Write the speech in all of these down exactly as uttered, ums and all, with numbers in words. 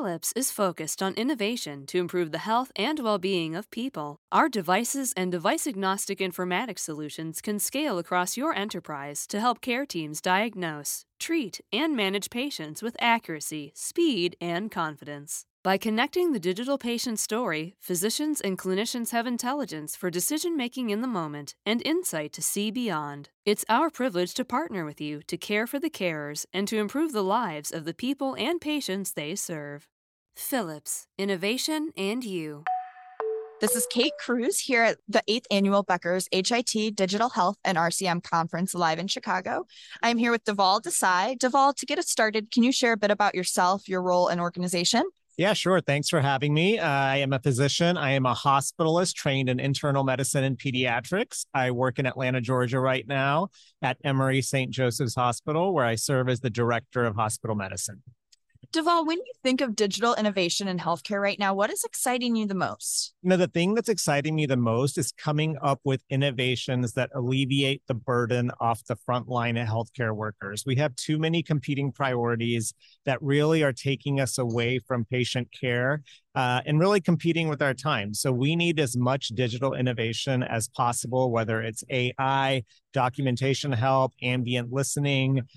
Philips is focused on innovation to improve the health and well-being of people. Our devices and device-agnostic informatics solutions can scale across your enterprise to help care teams diagnose, treat, and manage patients with accuracy, speed, and confidence. By connecting the digital patient story, physicians and clinicians have intelligence for decision-making in the moment and insight to see beyond. It's our privilege to partner with you to care for the carers and to improve the lives of the people and patients they serve. Philips, innovation and you. This is Kate Cruz here at the eighth Annual Becker's H I T Digital Health and R C M Conference live in Chicago. I'm here with Dhaval Desai. Dhaval, to get us started, can you share a bit about yourself, your role and organization? Yeah, sure. Thanks for having me. Uh, I am a physician. I am a hospitalist trained in internal medicine and pediatrics. I work in Atlanta, Georgia right now at Emory Saint Joseph's Hospital, where I serve as the director of hospital medicine. Dhaval, when you think of digital innovation in healthcare right now, what is exciting you the most? You know, the thing that's exciting me the most is coming up with innovations that alleviate the burden off the front line of healthcare workers. We have too many competing priorities that really are taking us away from patient care uh, and really competing with our time. So we need as much digital innovation as possible, whether it's A I, documentation help, ambient listening,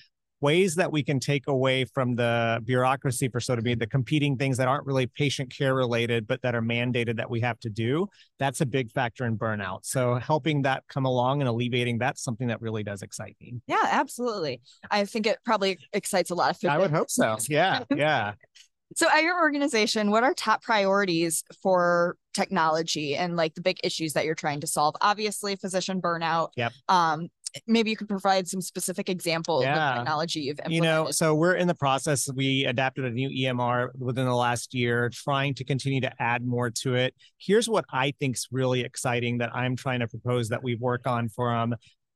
ways that we can take away from the bureaucracy, for so to be, the competing things that aren't really patient care related, but that are mandated that we have to do. That's a big factor in burnout. So helping that come along and alleviating that's something that really does excite me. Yeah, absolutely. I think it probably excites a lot of people. I would hope so. Yeah, yeah. So at your organization, what are top priorities for technology and like the big issues that you're trying to solve? Obviously, physician burnout. Yep. Um, Maybe you could provide some specific examples yeah. of technology you've implemented. You know, so we're in the process. We adapted a new E M R within the last year, trying to continue to add more to it. Here's what I think is really exciting that I'm trying to propose that we work on from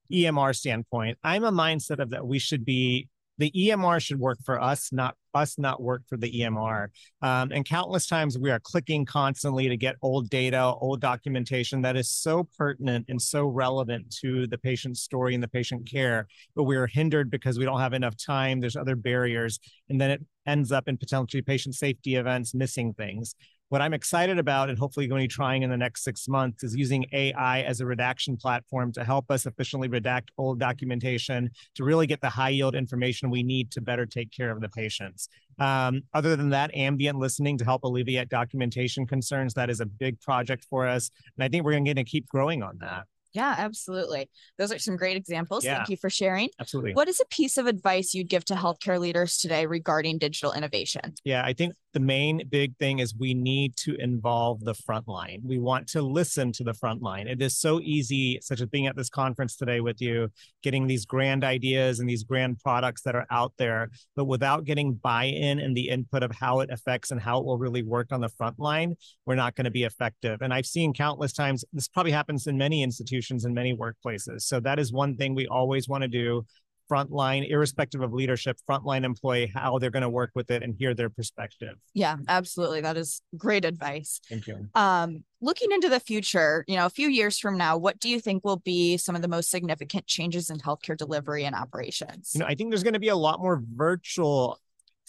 E M R standpoint. I'm a mindset of that we should be, the E M R should work for us, not us not work for the E M R. Um, and countless times we are clicking constantly to get old data, old documentation that is so pertinent and so relevant to the patient's story and the patient care, but we are hindered because we don't have enough time. There's other barriers. And then it ends up in potentially patient safety events, missing things. What I'm excited about and hopefully going to be trying in the next six months is using A I as a redaction platform to help us efficiently redact old documentation to really get the high yield information we need to better take care of the patients. Um, other than that, ambient listening to help alleviate documentation concerns, that is a big project for us. And I think we're going to keep growing on that. Yeah, absolutely. Those are some great examples. Yeah. Thank you for sharing. Absolutely. What is a piece of advice you'd give to healthcare leaders today regarding digital innovation? Yeah, I think the main big thing is we need to involve the frontline. We want to listen to the frontline. It is so easy, such as being at this conference today with you, getting these grand ideas and these grand products that are out there, but without getting buy-in and the input of how it affects and how it will really work on the frontline, we're not going to be effective. And I've seen countless times, this probably happens in many institutions, in many workplaces. So that is one thing we always want to do. Frontline, irrespective of leadership, frontline employee, how they're going to work with it and hear their perspective. Yeah, absolutely. That is great advice. Thank you. Um, looking into the future, you know, a few years from now, what do you think will be some of the most significant changes in healthcare delivery and operations? You know, I think there's going to be a lot more virtual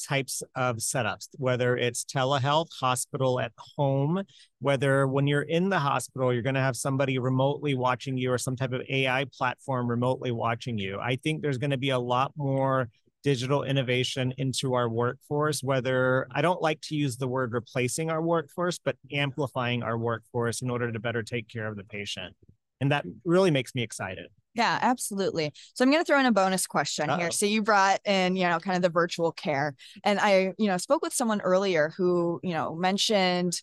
types of setups, whether it's telehealth, hospital at home, whether when you're in the hospital, you're going to have somebody remotely watching you or some type of A I platform remotely watching you. I think there's going to be a lot more digital innovation into our workforce, whether I don't like to use the word replacing our workforce, but amplifying our workforce in order to better take care of the patient. And that really makes me excited. Yeah, absolutely. So I'm going to throw in a bonus question Uh-oh. here. So you brought in, you know, kind of the virtual care. And I, you know, spoke with someone earlier who, you know, mentioned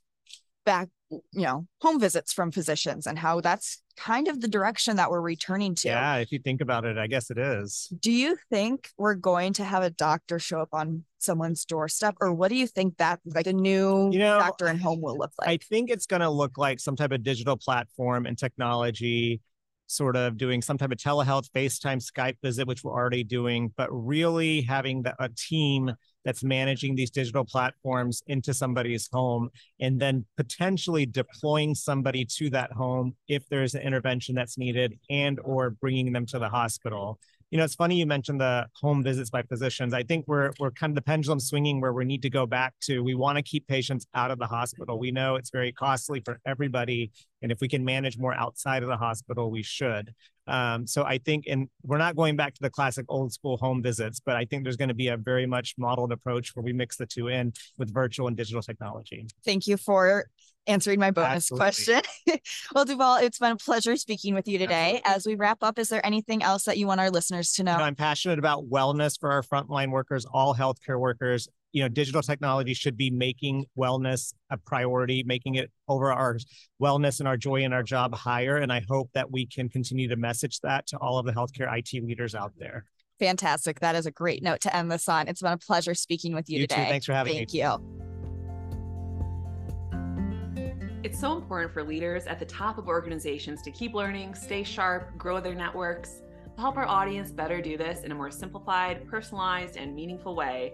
back, you know, home visits from physicians and how that's kind of the direction that we're returning to. Yeah, if you think about it, I guess it is. Do you think we're going to have a doctor show up on someone's doorstep, or what do you think that like the new you know, doctor in home will look like? I think it's going to look like some type of digital platform and technology, sort of doing some type of telehealth, FaceTime, Skype visit, which we're already doing, but really having the, a team that's managing these digital platforms into somebody's home and then potentially deploying somebody to that home if there's an intervention that's needed and or bringing them to the hospital. you know, it's funny you mentioned the home visits by physicians. I think we're we're kind of the pendulum swinging where we need to go back to, we want to keep patients out of the hospital. We know it's very costly for everybody. And if we can manage more outside of the hospital, we should. Um, so I think, and we're not going back to the classic old school home visits, but I think there's going to be a very much modeled approach where we mix the two in with virtual and digital technology. Thank you for answering my bonus Absolutely. question. Well, Dhaval, it's been a pleasure speaking with you today. Absolutely. As we wrap up, is there anything else that you want our listeners to know? You know, I'm passionate about wellness for our frontline workers, all healthcare workers. You know, digital technology should be making wellness a priority, making it over our wellness and our joy in our job higher. And I hope that we can continue to message that to all of the healthcare I T leaders out there. Fantastic. That is a great note to end this on. It's been a pleasure speaking with you, you today. Too. Thanks for having Thank me. Thank you. It's so important for leaders at the top of organizations to keep learning, stay sharp, grow their networks. To help our audience better do this in a more simplified, personalized, and meaningful way,